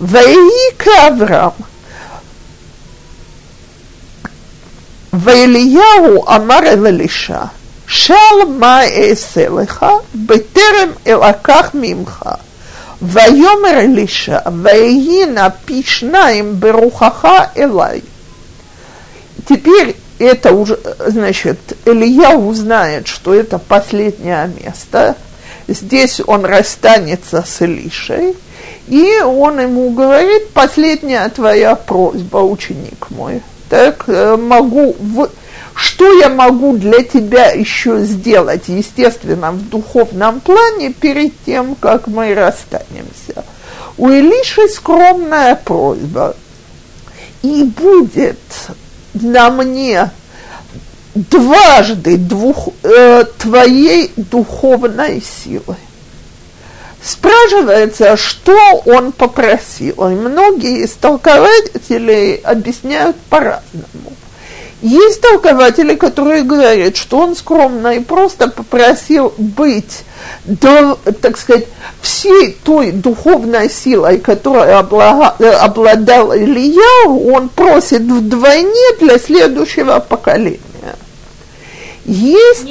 Ваика Авраам, Ваэлияу Амар Элиша, Шал ма эселеха, бетерем элаках мимха. Вайомер Элиша, Ваегина пишнаем берухаха элай. Теперь это уже, значит, Элияу знает, что это последнее место. Здесь он расстанется с Элишей, и он ему говорит: последняя твоя просьба, ученик мой. Так что я могу для тебя еще сделать, естественно, в духовном плане, перед тем, как мы расстанемся? У Элиши скромная просьба. И будет на мне дважды твоей духовной силы. Спрашивается, что он попросил, и многие из толкователей объясняют по-разному. Есть толкователи, которые говорят, что он скромно и просто попросил быть, так сказать, всей той духовной силой, которой обладал Элияу, он просит вдвойне для следующего поколения. Есть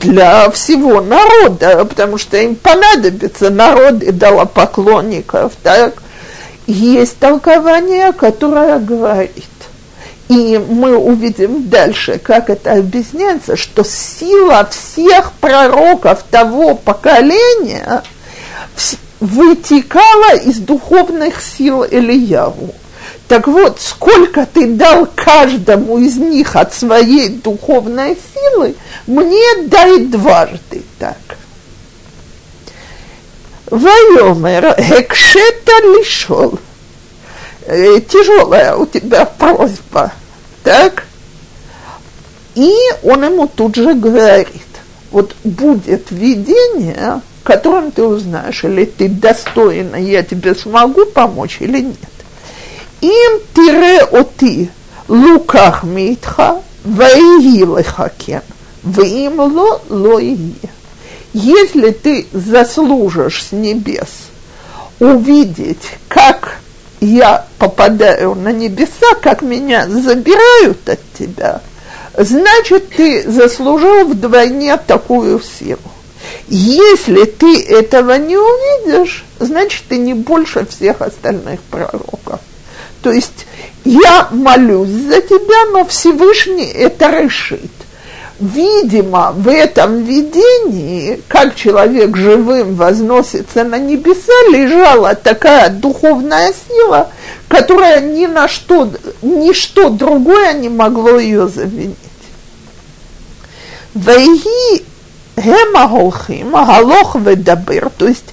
для всего народа, потому что им понадобится народ идолопоклонников. Так? Есть толкование, которое говорит, и мы увидим дальше, как это объясняется, что сила всех пророков того поколения вытекала из духовных сил Элияу. Так вот, сколько ты дал каждому из них от своей духовной силы, мне дай дважды так. Вайомер, экшета лишол. Тяжелая у тебя просьба, так? И он ему тут же говорит: вот будет видение, которым ты узнаешь, или ты достойна, я тебе смогу помочь, или нет. Им тире оти луках митха ваигилы хакен, ваим ло лои. Если ты заслужишь с небес увидеть, как я попадаю на небеса, как меня забирают от тебя, значит, ты заслужил вдвойне такую силу. Если ты этого не увидишь, значит, ты не больше всех остальных пророков. То есть я молюсь за тебя, но Всевышний это решит. видимо, в этом видении, как человек живым возносится на небеса, лежала такая духовная сила, которая ни на что, ничто другое не могло ее заменить. Вайги гемаголхим, галох ведабер, то есть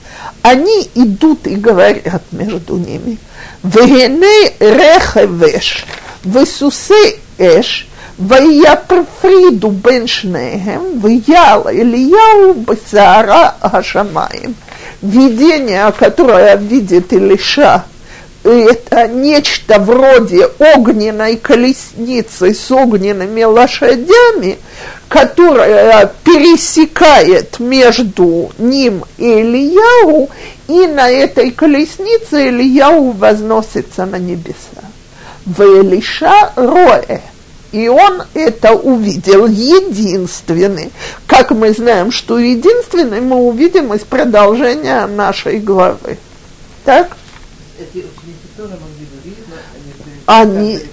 они идут и говорят между ними. Вегене рехевеш, весусе эш, Ваяпрфриду беншнегем, ваяла Ильяу бесара ашамаем. Видение, которое видит Илиша, это нечто вроде огненной колесницы с огненными лошадями, которая пересекает между ним и Ильяу, и на этой колеснице Ильяу возносится на небеса. Ваилиша роэ. И он это увидел единственный. Как мы знаем, что единственный мы увидим из продолжения нашей главы. Так? Эти ученики тоже могли бы видеть?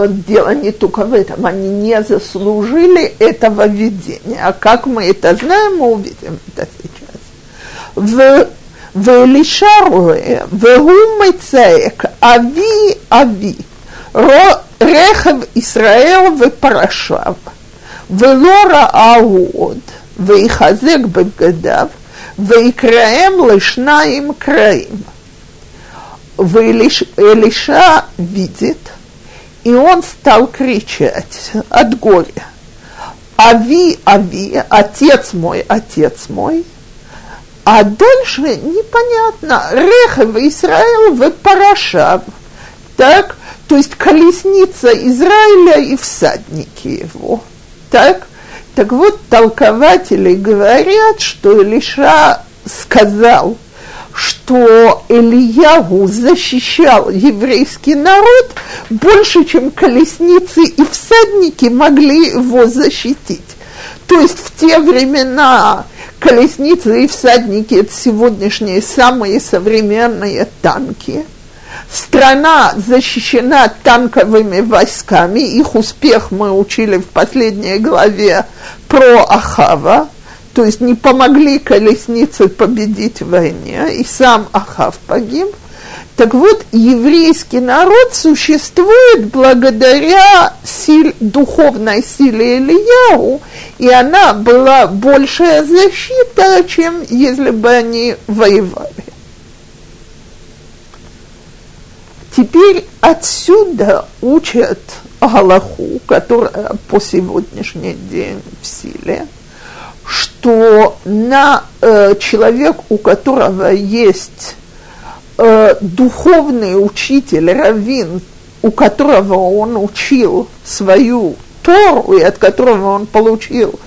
Они, дело не только в этом, они не заслужили этого видения. А как мы это знаем, мы увидим это сейчас. Велишаруэ, вегумэцаэк, ави, ро, Рехав Исраэл вепарашав, велора аод, вейхазек бегадав, вейкраем лишнаим краим. Элиша видит, и он стал кричать от горя. Ави, ави, отец мой, отец мой. А дальше непонятно. Рехав Исраэл вепарашав. Так? То есть колесница Израиля и всадники его. Так вот, толкователи говорят, что Элиша сказал, что Элиягу защищал еврейский народ больше, чем колесницы и всадники могли его защитить. То есть в те времена колесницы и всадники – это сегодняшние самые современные танки. Страна защищена танковыми войсками, их успех мы учили в последней главе про Ахава, то есть не помогли колеснице победить в войне, и сам Ахав погиб. Так вот, еврейский народ существует благодаря духовной силе Элияу, и она была большая защита, чем если бы они воевали. Теперь отсюда учат галаху, которая по сегодняшний день в силе, что человек, у которого есть духовный учитель, раввин, у которого он учил свою Тору и от которого он получил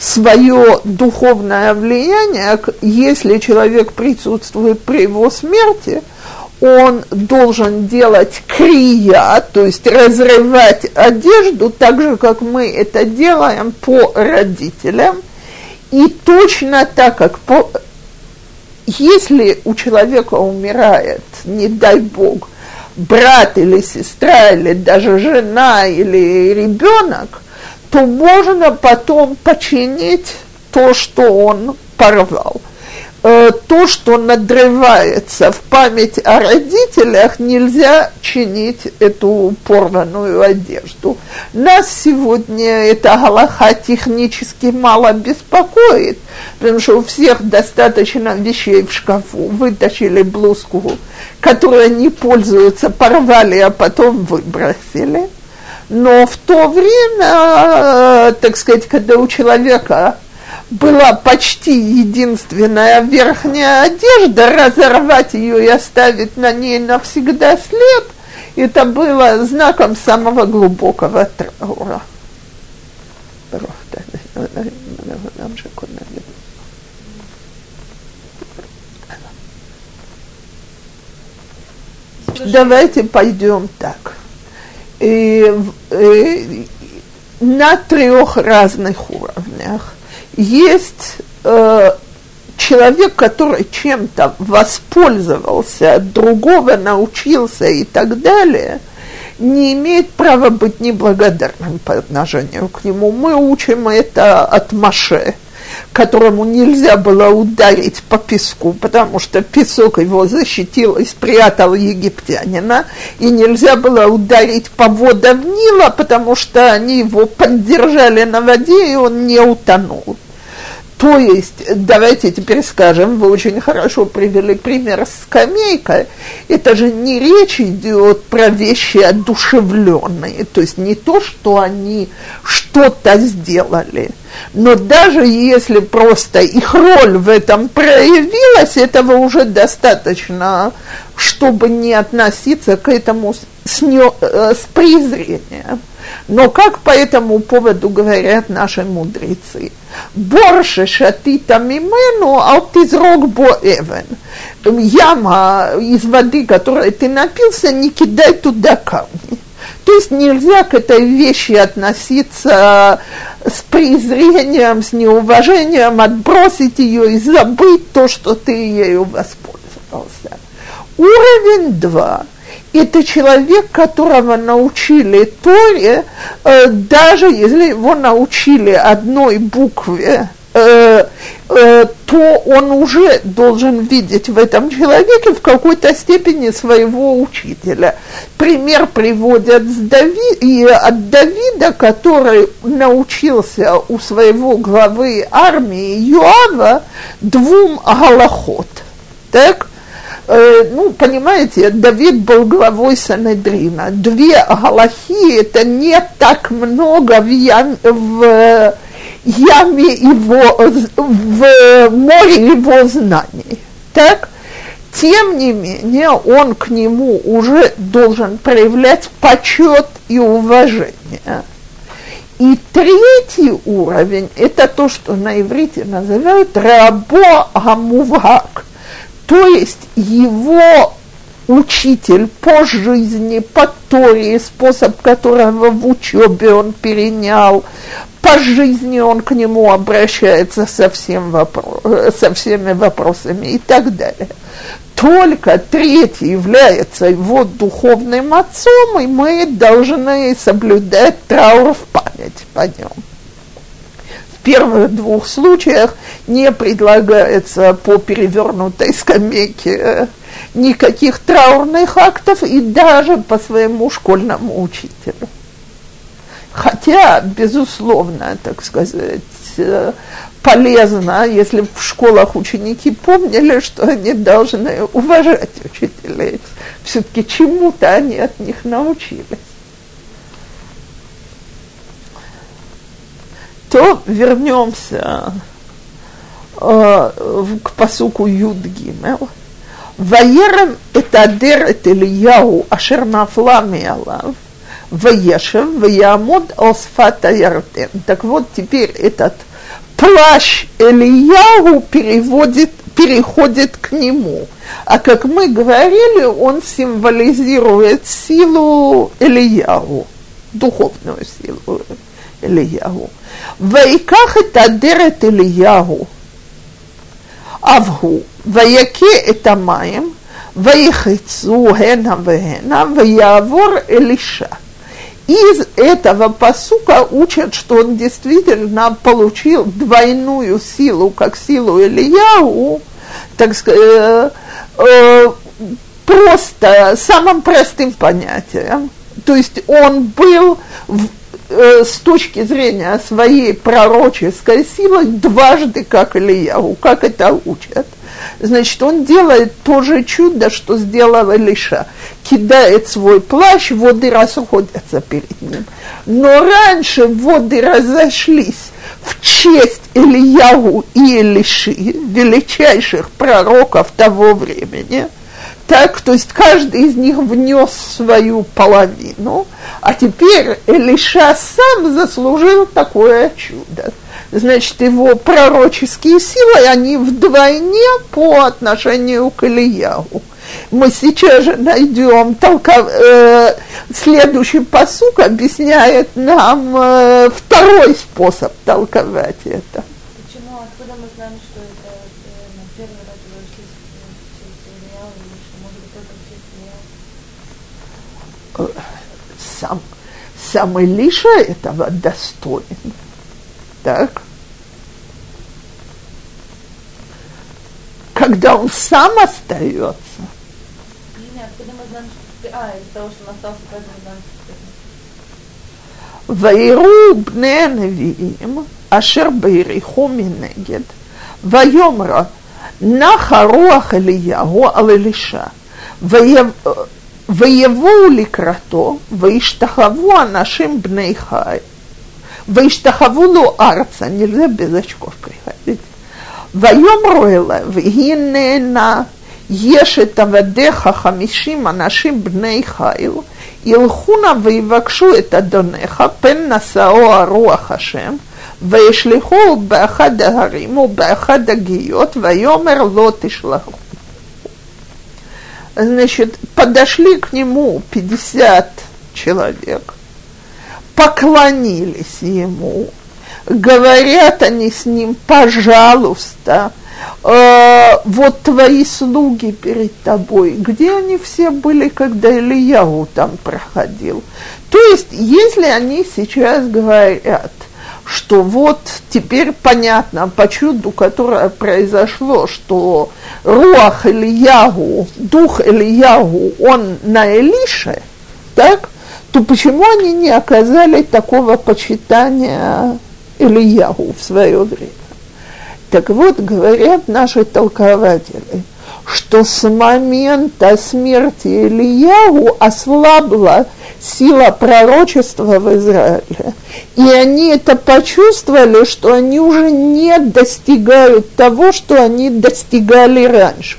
свое духовное влияние, если человек присутствует при его смерти, он должен делать крия, то есть разрывать одежду, так же, как мы это делаем по родителям. И точно так, как если у человека умирает, не дай бог, брат или сестра, или даже жена, или ребенок, то можно потом починить то, что он порвал. То, что надрывается в память о родителях, нельзя чинить эту порванную одежду. Нас сегодня эта галаха технически мало беспокоит, потому что у всех достаточно вещей в шкафу. Вытащили блузку, которой не пользуются, порвали, а потом выбросили. Но в то время, так сказать, когда у человека была почти единственная верхняя одежда, разорвать ее и оставить на ней навсегда след, это было знаком самого глубокого траура. Давайте пойдем так. На трех разных уровнях. Есть человек, который чем-то воспользовался, другого научился и так далее, не имеет права быть неблагодарным по отношению к нему. Мы учим это от Моше, которому нельзя было ударить по песку, потому что песок его защитил и спрятал египтянина, и нельзя было ударить по водам Нила, потому что они его поддержали на воде, и он не утонул. То есть, давайте теперь скажем, вы очень хорошо привели пример с скамейкой, это же не речь идет про вещи одушевленные, то есть не то, что они что-то сделали, но даже если просто их роль в этом проявилась, этого уже достаточно, чтобы не относиться к этому с презрением. Но как по этому поводу говорят наши мудрецы? Борше шатита мимену, ал тизрок бо эвен. Яма из воды, которой ты напился, не кидай туда камни. То есть нельзя к этой вещи относиться с презрением, с неуважением, отбросить ее и забыть то, что ты ею воспользовался. Уровень 2. Это человек, которого научили Торе, даже если его научили одной букве, то он уже должен видеть в этом человеке в какой-то степени своего учителя. Пример приводят от Давида, который научился у своего главы армии Йоава 2 галахот. Так? Понимаете, Давид был главой Санедрина. 2 галахи – это не так много в яме его, в море его знаний. Так? Тем не менее, он к нему уже должен проявлять почет и уважение. И третий уровень – это то, что на иврите называют «рабо гамувак». То есть его учитель по жизни, по Торе, способ которого в учебе он перенял, по жизни он к нему обращается со всеми вопросами и так далее. Только третий является его духовным отцом, и мы должны соблюдать траур в память по нему. В первых 2 случаях не предлагается по перевернутой скамейке никаких траурных актов и даже по своему школьному учителю. Хотя, безусловно, так сказать, полезно, если в школах ученики помнили, что они должны уважать учителей. Все-таки чему-то они от них научились. То вернемся к пасуку Юд-Гимел. Ваерем этадер эт Элияу ашер нафла меалав, ваешем ваямод ал сфат аярден. Так вот, теперь этот плащ Элияу переходит к нему. А как мы говорили, он символизирует силу Элияу, духовную силу Элияу. «Ваиках это дерет Элияу, авгу, ваяке это маем, ваихицу гена, ваявор Элиша». Из этого пасука учат, что он действительно получил двойную силу, как силу Элияу, так сказать, просто, самым простым понятием. То есть он был с точки зрения своей пророческой силы дважды как Элияу, как это учат. Значит, он делает то же чудо, что сделал Элиша. Кидает свой плащ, воды расходятся перед ним. Но раньше воды разошлись в честь Элияу и Элиши, величайших пророков того времени. Так, то есть каждый из них внес свою половину, а теперь Элиша сам заслужил такое чудо. Значит, его пророческие силы, они вдвойне по отношению к Элияу. Мы сейчас же найдем, следующий пасук объясняет нам второй способ толковать это. Почему, откуда мы знаем, что это первый раз? сам Илиша этого достоин. Так? Когда он сам остается. Не знаю, откуда мы знаем, что ты... из-за того, что он остался, поэтому мы знаем, что ты... ויראו בני הנביאים אשר ביריחו מנגד, ויאמרו נחה רוח אליהו על אלישע, ויבואו לקראתו, וישתחוו אנשים בני חי, וישתחוו לו ארצה, נלזה בזשקוף приходить, ויאמרו אליו, הננה יש את עבדיך 50 אנשים בני חיל, ילכו נא ויבקשו את אדונך, פן נשאו הרוח השם, וישלחו באחד ההרים ובאחד הגיות, ויאמר לא תשלחו. Значит, подошли к нему 50 человек, поклонились ему, говорят они с ним, пожалуйста, вот твои слуги перед тобой, где они все были, когда Элияу там проходил? То есть, если они сейчас говорят, что вот теперь понятно по чуду, которое произошло, что руах Элияу, дух Элияу, он на Элише, так, то почему они не оказали такого почитания Элияу в свое время? Так вот, говорят наши толкователи, что с момента смерти Элияу ослабла сила пророчества в Израиле. И они это почувствовали, что они уже не достигают того, что они достигали раньше.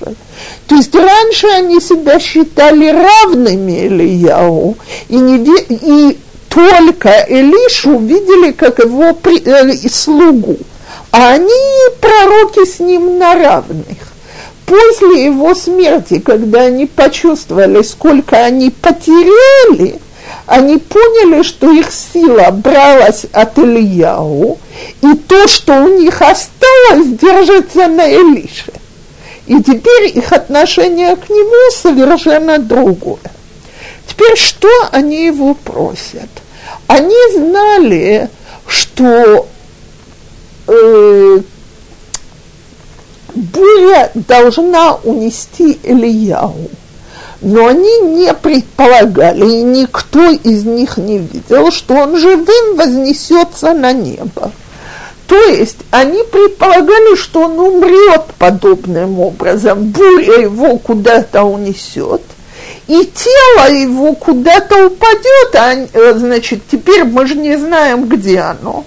То есть раньше они себя считали равными Элияу, и только Элишу видели как его слугу. А они, пророки, с ним на равных. После его смерти, когда они почувствовали, сколько они потеряли, они поняли, что их сила бралась от Элияу, и то, что у них осталось, держится на Элише. И теперь их отношение к нему совершенно другое. Теперь что они его просят? Они знали, что... буря должна унести Элияу, но они не предполагали, и никто из них не видел, что он живым вознесется на небо. То есть они предполагали, что он умрет подобным образом, буря его куда-то унесет, и тело его куда-то упадет, значит, теперь мы же не знаем, где оно.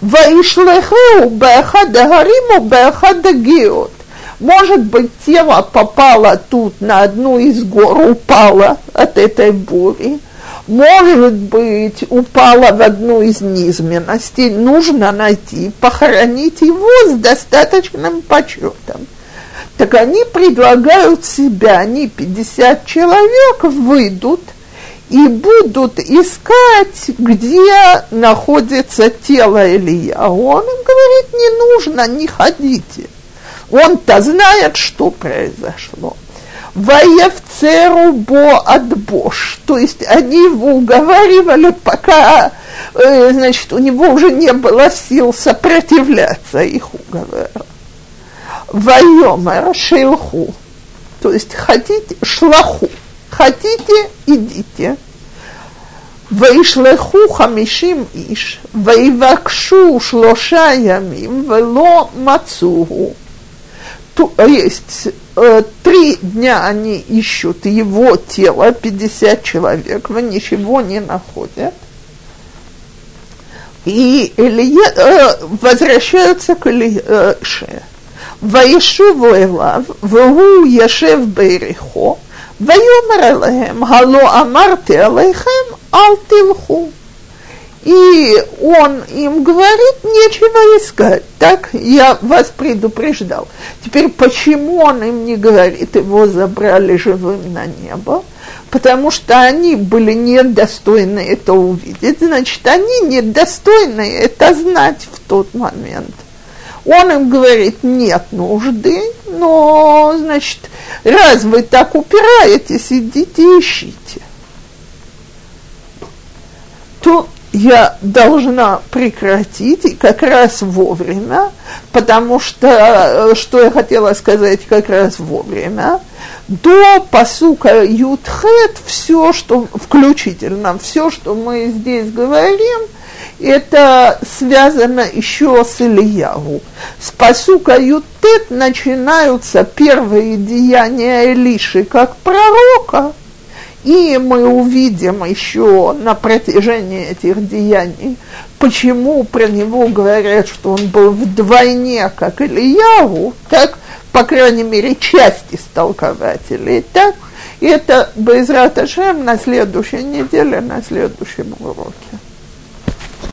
«Ваишлеху бэхада гариму бэхада геот». Может быть, тело попало тут на одну из гор, упало от этой бури. Может быть, упало в одну из низменностей. Нужно найти, похоронить его с достаточным почетом. Так они предлагают себя, они 50 человек выйдут, и будут искать, где находится тело Элияу. Он им говорит, не нужно, не ходите. Он-то знает, что произошло. «Ваевцеру бо адбош». То есть они его уговаривали, пока, значит, у него уже не было сил сопротивляться их уговорам. «Ваемер шелху». То есть хотите шлаху. Хотите, идите. Вейшлеху 50 иш, вейвакшу 3 ямим, вело мацугу. То есть 3 дня они ищут его тело, 50 человек, вы ничего не находят. И возвращаются к Элише. Вейшуву элав, вегу яшев бейрихо. «Вайомер элэхэм, гало амарте элэхэм, ал тилху». И он им говорит, нечего искать. Так, я вас предупреждал. Теперь, почему он им не говорит, его забрали живым на небо? Потому что они были недостойны это увидеть. Значит, они недостойны это знать в тот момент. Он им говорит, нет нужды, но, значит, раз вы так упираетесь, идите ищите. то я должна прекратить, и как раз вовремя, потому что, что я хотела сказать, как раз вовремя, до пасука Ютхет, все, что, включительно, все, что мы здесь говорим, это связано еще с Элияу. С пасука Ютхет начинаются первые деяния Элиши как пророка, и мы увидим еще на протяжении этих деяний, почему про него говорят, что он был вдвойне, как Элияу, так, по крайней мере, часть истолкователей, так, и это Бе'эзрат Ашем на следующей неделе, на следующем уроке.